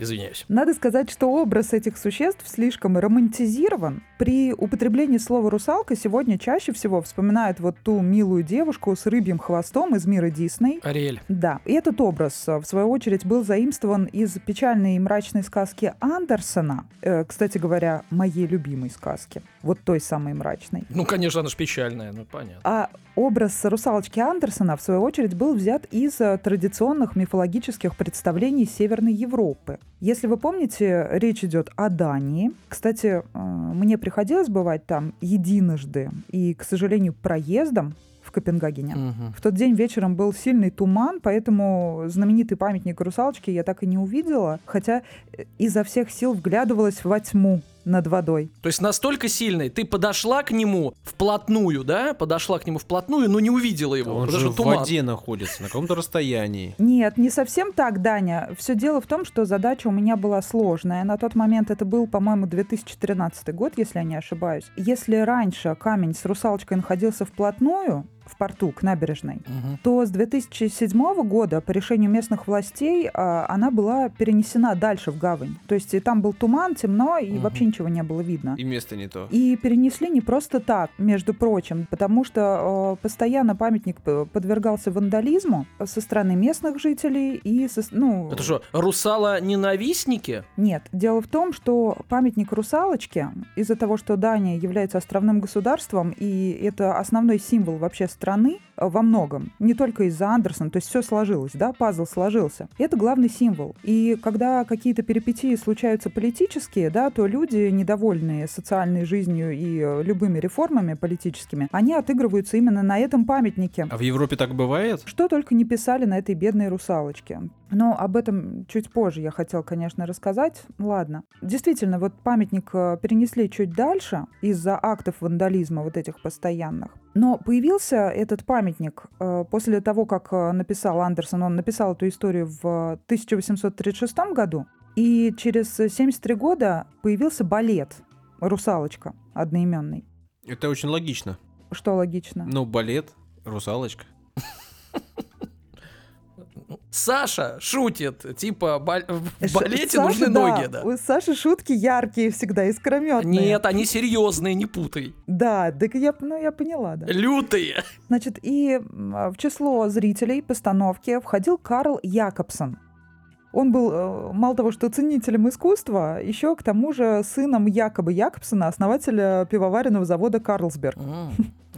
Извиняюсь. Надо сказать, что образ этих существ слишком романтизирован. При употреблении слова «русалка» сегодня чаще всего вспоминают вот ту милую девушку с рыбьим хвостом из мира Дисней. Ариэль. Да. И этот образ, в свою очередь, был заимствован из печальной и мрачной сказки Андерсена. Кстати говоря, моей любимой сказки. Вот той самой мрачной. Ну, конечно, она же печальная, ну понятно. А образ русалочки Андерсена, в свою очередь, был взят из традиционных мифологических представлений Северной Европы. Если вы помните, речь идет о Дании. Кстати, мне приходилось бывать там единожды и, к сожалению, проездом в Копенгагене. Угу. В тот день вечером был сильный туман, поэтому знаменитый памятник русалочки я так и не увидела, хотя изо всех сил вглядывалась во тьму над водой. То есть настолько сильный, ты подошла к нему вплотную, да? Но не увидела его. Он же в воде находится, на каком-то расстоянии. Нет, не совсем так, Даня. Все дело в том, что задача у меня была сложная. На тот момент это был, по-моему, 2013 год, если я не ошибаюсь. Если раньше камень с русалочкой находился вплотную, в порту, к набережной, то с 2007 года по решению местных властей она была перенесена дальше в гавань. То есть и там был туман, темно, и вообще ничего не было видно. И место не то. И перенесли не просто так, между прочим, потому что постоянно памятник подвергался вандализму со стороны местных жителей. Это что, русала-ненавистники? Нет. Дело в том, что памятник русалочке, из-за того, что Дания является островным государством, и это основной символ вообще страны во многом, не только из-за Андерсена, то есть все сложилось, да, пазл сложился. Это главный символ. И когда какие-то перипетии случаются политические, да, то люди, недовольные социальной жизнью и любыми реформами политическими, они отыгрываются именно на этом памятнике. А в Европе так бывает? Что только не писали на этой бедной русалочке. Но об этом чуть позже я хотела, конечно, рассказать. Ладно. Действительно, вот памятник перенесли чуть дальше из-за актов вандализма вот этих постоянных. Но появился этот памятник после того, как написал Андерсен. Он написал эту историю в 1836 году. И через 73 года появился балет «Русалочка» одноименный. Это очень логично. Что логично? Ну, балет, русалочка. Саша шутит, типа в балете нужны ноги. Да. У Саши шутки яркие всегда, искрометные. Нет, они серьезные, не путай. Да, так я поняла, да. Лютые. Значит, и в число зрителей постановки входил Карл Якобсон. Он был, мало того, что ценителем искусства, еще к тому же сыном Якоба Якобсона, основателя пивоваренного завода «Карлсберг».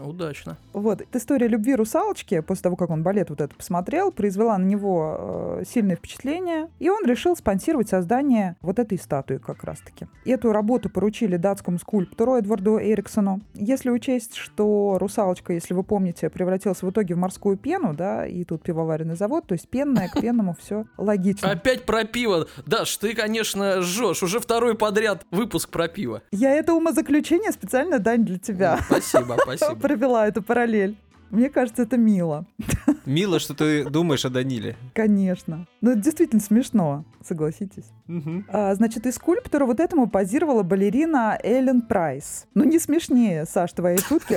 Удачно. Вот. История любви русалочки, после того, как он балет вот этот посмотрел, произвела на него сильное впечатление, и он решил спонсировать создание вот этой статуи как раз-таки. Эту работу поручили датскому скульптору Эдварду Эриксону. Если учесть, что русалочка, если вы помните, превратилась в итоге в морскую пену, да, и тут пивоваренный завод, то есть пенное к пенному все логично. Опять про пиво. Даш, ты, конечно, жжешь. Уже второй подряд выпуск про пиво. Я это умозаключение специально, Дань, для тебя. Спасибо. Провела эту параллель. Мне кажется, это мило. Мило, что ты думаешь о Даниле. Конечно. Ну, это действительно смешно, согласитесь. Угу. Значит, и скульптору вот этому позировала балерина Эллен Прайс. Ну, не смешнее, Саш, твои шутки,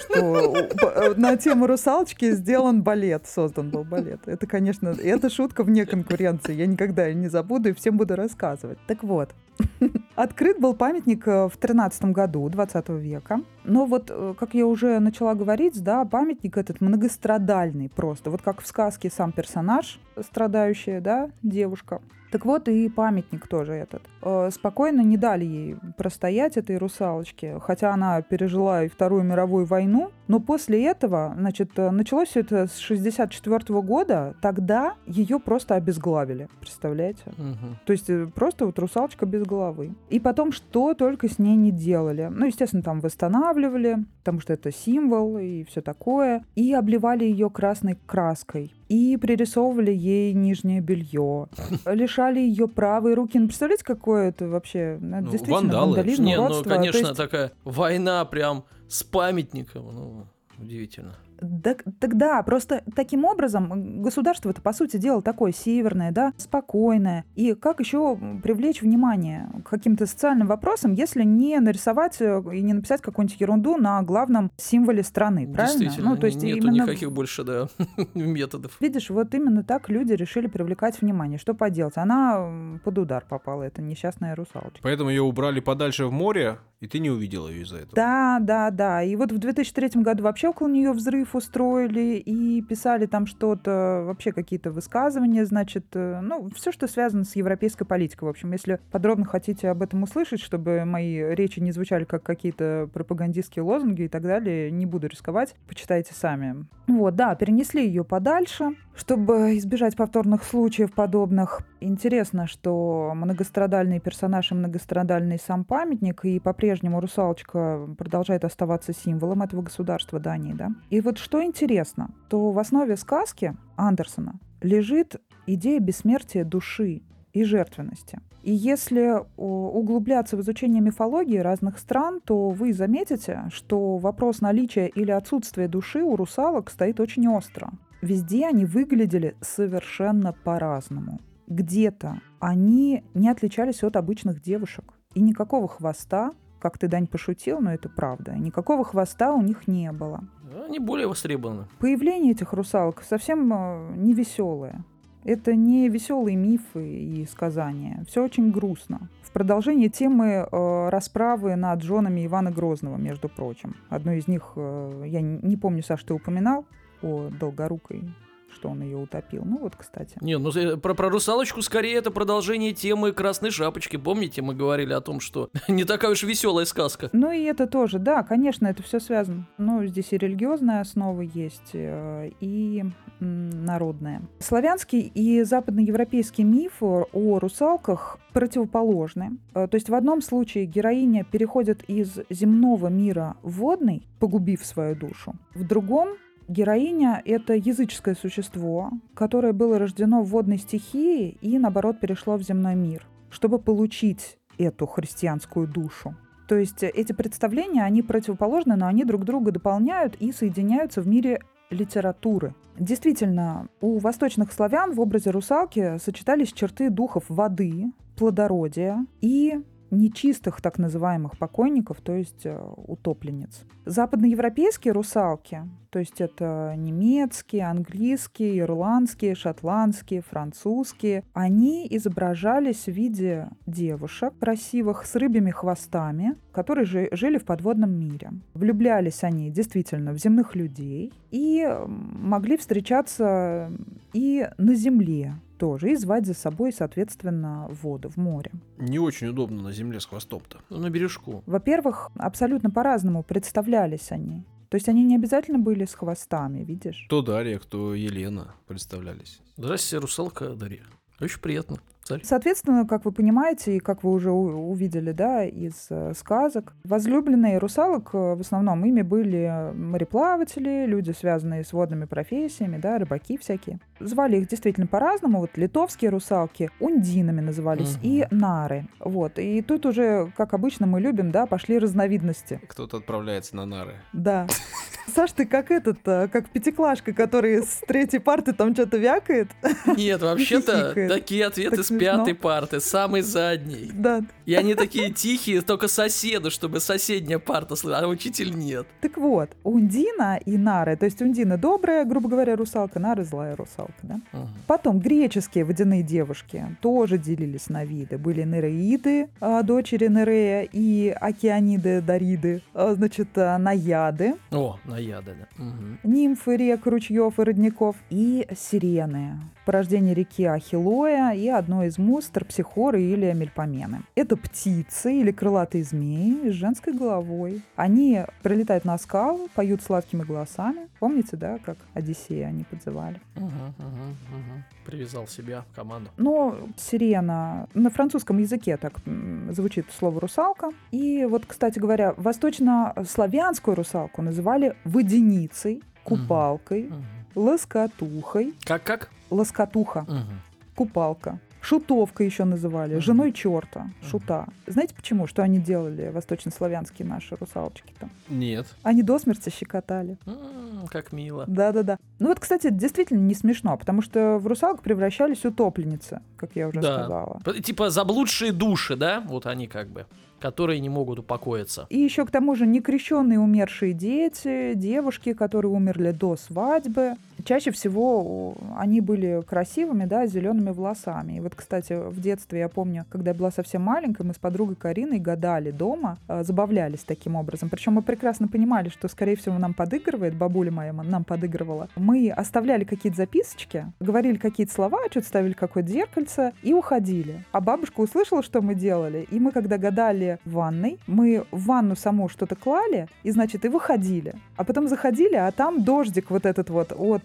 что на тему русалочки сделан балет, создан был балет. Это, конечно, эта шутка вне конкуренции. Я никогда ее не забуду и всем буду рассказывать. Так вот. Открыт был памятник в 13 году 20 века. Но вот, как я уже начала говорить, да, памятник этот многострадальный просто. Вот как в сказке сам персонаж, страдающая, да, девушка. Так вот и памятник тоже этот. Спокойно не дали ей простоять, этой русалочке, хотя она пережила и Вторую мировую войну. Но после этого, значит, началось все это с 1964 года, тогда ее просто обезглавили, представляете? Угу. То есть просто вот русалочка без головы. И потом что только с ней не делали. Ну, естественно, там восстанавливали, потому что это символ и все такое. И обливали ее красной краской. И пририсовывали ей нижнее белье. Лишали ее правой руки. Ну, представляете, какое это вообще? Это действительно вандализм, уродство. Ну, конечно, такая война прям с памятником. Ну, удивительно. Тогда просто таким образом государство-то, по сути дела, такое северное, да, спокойное. И как еще привлечь внимание к каким-то социальным вопросам, если не нарисовать и не написать какую-нибудь ерунду на главном символе страны, правильно? Действительно, ну, то есть нету именно... никаких больше, да, методов. Видишь, вот именно так люди решили привлекать внимание. Что поделать? Она под удар попала, эта несчастная русалочка. Поэтому ее убрали подальше в море, и ты не увидела ее из-за этого. Да. И вот в 2003 году вообще около нее взрыв устроили и писали там что-то, вообще какие-то высказывания, значит, ну, все, что связано с европейской политикой. В общем, если подробно хотите об этом услышать, чтобы мои речи не звучали как какие-то пропагандистские лозунги и так далее, не буду рисковать, почитайте сами. Вот, да, перенесли ее подальше, чтобы избежать повторных случаев подобных. Интересно, что многострадальный персонаж и многострадальный сам памятник, и по-прежнему русалочка продолжает оставаться символом этого государства Дании, да. И вот что интересно, то в основе сказки Андерсена лежит идея бессмертия души и жертвенности. И если углубляться в изучение мифологии разных стран, то вы заметите, что вопрос наличия или отсутствия души у русалок стоит очень остро. Везде они выглядели совершенно по-разному. Где-то они не отличались от обычных девушек. И никакого хвоста, как ты, Дань, пошутил, но это правда, никакого хвоста у них не было. Они более востребованы. Появление этих русалок совсем не веселое. Это не веселые мифы и сказания. Все очень грустно. В продолжение темы расправы над женами Ивана Грозного, между прочим. Одну из них, я не помню, Саш, ты упоминал, о Долгорукой, что он ее утопил. Ну вот, кстати. Не, ну про русалочку скорее это продолжение темы «Красной шапочки». Помните, мы говорили о том, что не такая уж веселая сказка. Ну и это тоже, да, конечно, это все связано. Но здесь и религиозная основа есть, и народная. Славянский и западноевропейский миф о русалках противоположны. То есть в одном случае героиня переходит из земного мира в водный, погубив свою душу. В другом героиня — это языческое существо, которое было рождено в водной стихии и, наоборот, перешло в земной мир, чтобы получить эту христианскую душу. То есть эти представления, они противоположны, но они друг друга дополняют и соединяются в мире литературы. Действительно, у восточных славян в образе русалки сочетались черты духов воды, плодородия и нечистых так называемых покойников, то есть утопленниц. Западноевропейские русалки, то есть это немецкие, английские, ирландские, шотландские, французские, они изображались в виде девушек красивых с рыбьими хвостами, которые жили в подводном мире. Влюблялись они действительно в земных людей и могли встречаться и на земле тоже, и звать за собой, соответственно, воду в море. Не очень удобно на земле с хвостом-то. Ну, на бережку. Во-первых, абсолютно по-разному представлялись они. То есть они не обязательно были с хвостами, видишь? Кто Дарья, кто Елена представлялись. Здравствуйте, русалка Дарья. Очень приятно. Соответственно, как вы понимаете, и как вы уже увидели, да, из сказок, возлюбленные русалок, в основном ими были мореплаватели, люди, связанные с водными профессиями, да, рыбаки всякие. Звали их действительно по-разному. Вот литовские русалки ундинами назывались, угу, и нары. Вот. И тут уже, как обычно мы любим, да, пошли разновидности. Кто-то отправляется на нары. Да. Саш, ты как этот, как пятиклашка, который с третьей парты там что-то вякает. Нет, вообще-то такие ответы с пятой парты, самой задней. Да. И они такие тихие, только соседу, чтобы соседняя парта слышала, а учитель нет. Так вот, Ундина и Нара, то есть Ундина добрая, грубо говоря, русалка, Нара злая русалка, да? Ага. Потом греческие водяные девушки тоже делились на виды. Были Нереиды, дочери Нерея, и Океаниды, Дариды, значит, Наяды. О, Наяды. Наяда, да. Угу. Нимфы рек, ручьев и родников. И сирены. Порождение реки Ахиллоя и одно из муз Терпсихоры или Мельпомены. Это птицы или крылатые змеи с женской головой. Они прилетают на скалу, поют сладкими голосами. Помните, да, как Одиссея они подзывали? Привязал себя к команду. Но сирена. На французском языке так звучит слово русалка. И вот, кстати говоря, восточнославянскую русалку называли водяницей, купалкой, лоскотухой. Как? Лоскотуха, купалка. Шутовка еще называли, женой черта, шута. Знаете почему? Что они делали, восточнославянские наши русалочки-то? Нет. Они до смерти щекотали. Как мило. Да-да-да. Ну вот, кстати, это действительно не смешно, потому что в русалок превращались утопленницы, как я уже сказала. Типа заблудшие души, да? Вот они как бы, которые не могут упокоиться. И еще к тому же некрещенные умершие дети, девушки, которые умерли до свадьбы. Чаще всего они были красивыми, да, с зелеными волосами. И вот, кстати, в детстве я помню, когда я была совсем маленькой, мы с подругой Кариной гадали дома, забавлялись таким образом. Причем мы прекрасно понимали, что, скорее всего, нам подыгрывает, бабуля моя нам подыгрывала. Мы оставляли какие-то записочки, говорили какие-то слова, что-то ставили какое-то зеркальце и уходили. А бабушка услышала, что мы делали, и мы, когда гадали в ванной, мы в ванну саму что-то клали, и, значит, и выходили. А потом заходили, а там дождик вот этот вот от...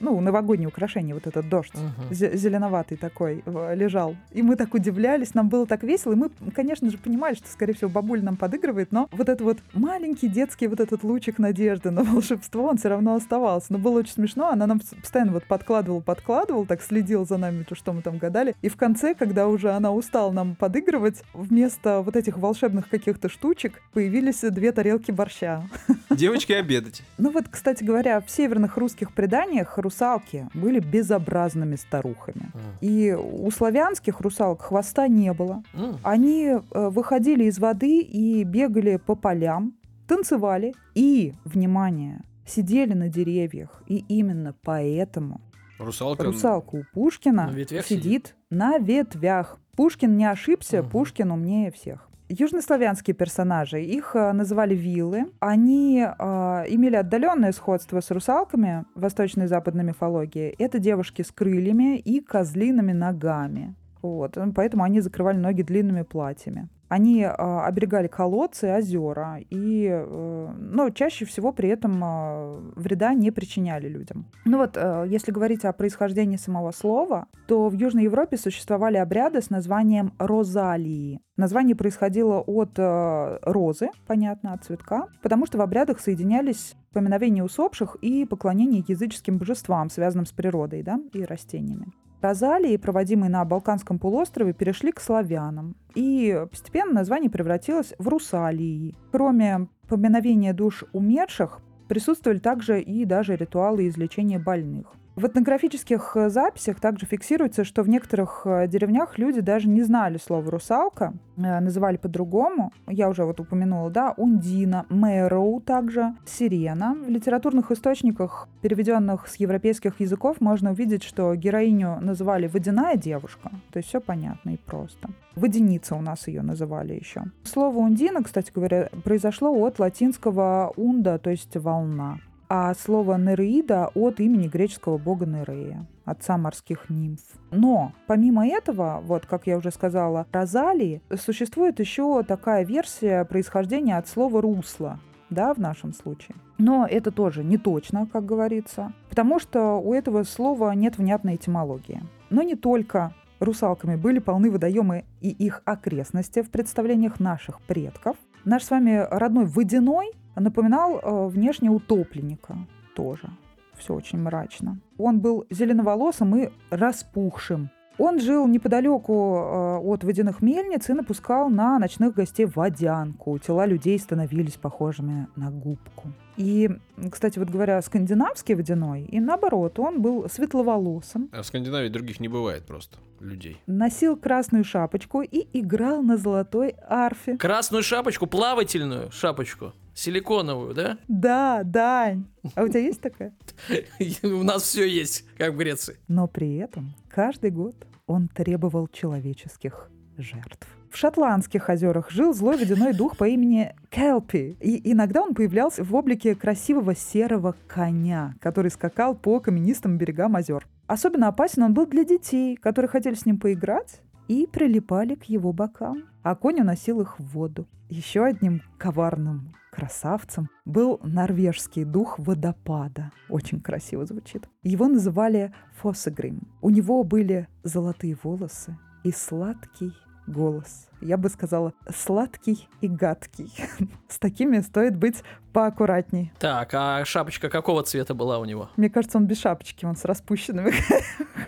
Ну, новогоднее украшение, вот этот дождь, зеленоватый такой, лежал. И мы так удивлялись, нам было так весело. И мы, конечно же, понимали, что, скорее всего, бабуля нам подыгрывает, но вот этот вот маленький детский вот этот лучик надежды на волшебство, он все равно оставался. Но было очень смешно, она нам постоянно вот подкладывала, так следила за нами, то, что мы там гадали. И в конце, когда уже она устала нам подыгрывать, вместо вот этих волшебных каких-то штучек появились 2 тарелки борща. Девочки, обедать. Ну вот, кстати говоря, в северных русских преданиях русалки были безобразными старухами. И у славянских русалок хвоста не было. Они выходили из воды и бегали по полям, танцевали и, внимание, сидели на деревьях. И именно поэтому русалка у Пушкина сидит на ветвях. Пушкин не ошибся, Пушкин умнее всех. Южнославянские персонажи, их называли вилы. Они имели отдаленное сходство с русалками восточной и западной мифологии. Это девушки с крыльями и козлиными ногами. Вот. Поэтому они закрывали ноги длинными платьями. Они оберегали колодцы и озера, но чаще всего при этом вреда не причиняли людям. Ну вот, если говорить о происхождении самого слова, то в Южной Европе существовали обряды с названием «розалии». Название происходило от розы, понятно, от цветка, потому что в обрядах соединялись поминовение усопших и поклонение языческим божествам, связанным с природой, да, и растениями. Розалии, проводимые на Балканском полуострове, перешли к славянам, и постепенно название превратилось в русалии. Кроме поминовения душ умерших, присутствовали также и даже ритуалы излечения больных. В этнографических записях также фиксируется, что в некоторых деревнях люди даже не знали слово «русалка», называли по-другому. Я уже вот упомянула, да, Ундина, Мэроу также, Сирена. В литературных источниках, переведенных с европейских языков, можно увидеть, что героиню называли «водяная девушка». То есть все понятно и просто. «Водяница» у нас ее называли еще. Слово «Ундина», кстати говоря, произошло от латинского «унда», то есть «волна». А слово «нереида» от имени греческого бога Нерея, отца морских нимф. Но помимо этого, вот как я уже сказала, розалии, существует еще такая версия происхождения от слова «русло», да, в нашем случае. Но это тоже не точно, как говорится, потому что у этого слова нет внятной этимологии. Но не только русалками были полны водоемы и их окрестности в представлениях наших предков. Наш с вами родной водяной напоминал внешне утопленника тоже. Все очень мрачно. Он был зеленоволосым и распухшим. Он жил неподалеку от водяных мельниц и напускал на ночных гостей водянку. Тела людей становились похожими на губку. И, кстати, вот говоря, скандинавский водяной, и наоборот, он был светловолосым. А в Скандинавии других не бывает просто людей. Носил красную шапочку и играл на золотой арфе. Красную шапочку, плавательную шапочку. Силиконовую, да? Да, Дань. А у тебя есть такая? У нас все есть, как в Греции. Но при этом каждый год он требовал человеческих жертв. В Шотландских озерах жил злой водяной дух по имени Келпи. И иногда он появлялся в облике красивого серого коня, который скакал по каменистым берегам озер. Особенно опасен он был для детей, которые хотели с ним поиграть и прилипали к его бокам. А конь уносил их в воду. Еще одним коварным красавцем был норвежский дух водопада. Очень красиво звучит. Его называли Фосегрим. У него были золотые волосы и сладкий голос. Я бы сказала, сладкий и гадкий. С такими стоит быть поаккуратней. Так, а шапочка какого цвета была у него? Мне кажется, он без шапочки, он с распущенными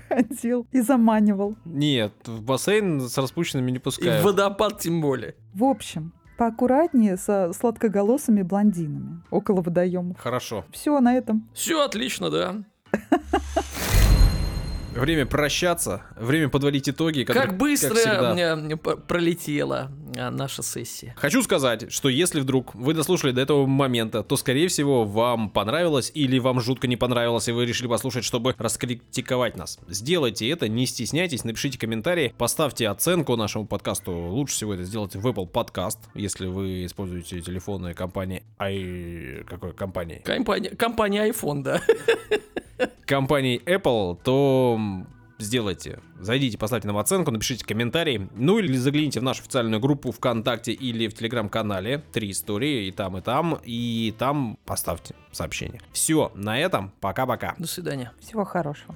ходил и заманивал. Нет, в бассейн с распущенными не пускают. И в водопад тем более. В общем, поаккуратнее со сладкоголосыми блондинами около водоема. Хорошо. Все на этом. Все отлично, да. Время прощаться, время подводить итоги. Как быстро пролетела наша сессия. Хочу сказать, что если вдруг вы дослушали до этого момента, то, скорее всего, вам понравилось или вам жутко не понравилось, и вы решили послушать, чтобы раскритиковать нас. Сделайте это, не стесняйтесь, напишите комментарии, поставьте оценку нашему подкасту. Лучше всего это сделать в Apple Podcast, если вы используете телефоны компании... Какой компании? Компания iPhone, да. Компании Apple, то сделайте. Зайдите, поставьте нам оценку, напишите комментарий. Ну или загляните в нашу официальную группу ВКонтакте или в Телеграм-канале. 3 истории, и там, и там. И там поставьте сообщение. Все, на этом. Пока-пока. До свидания. Всего хорошего.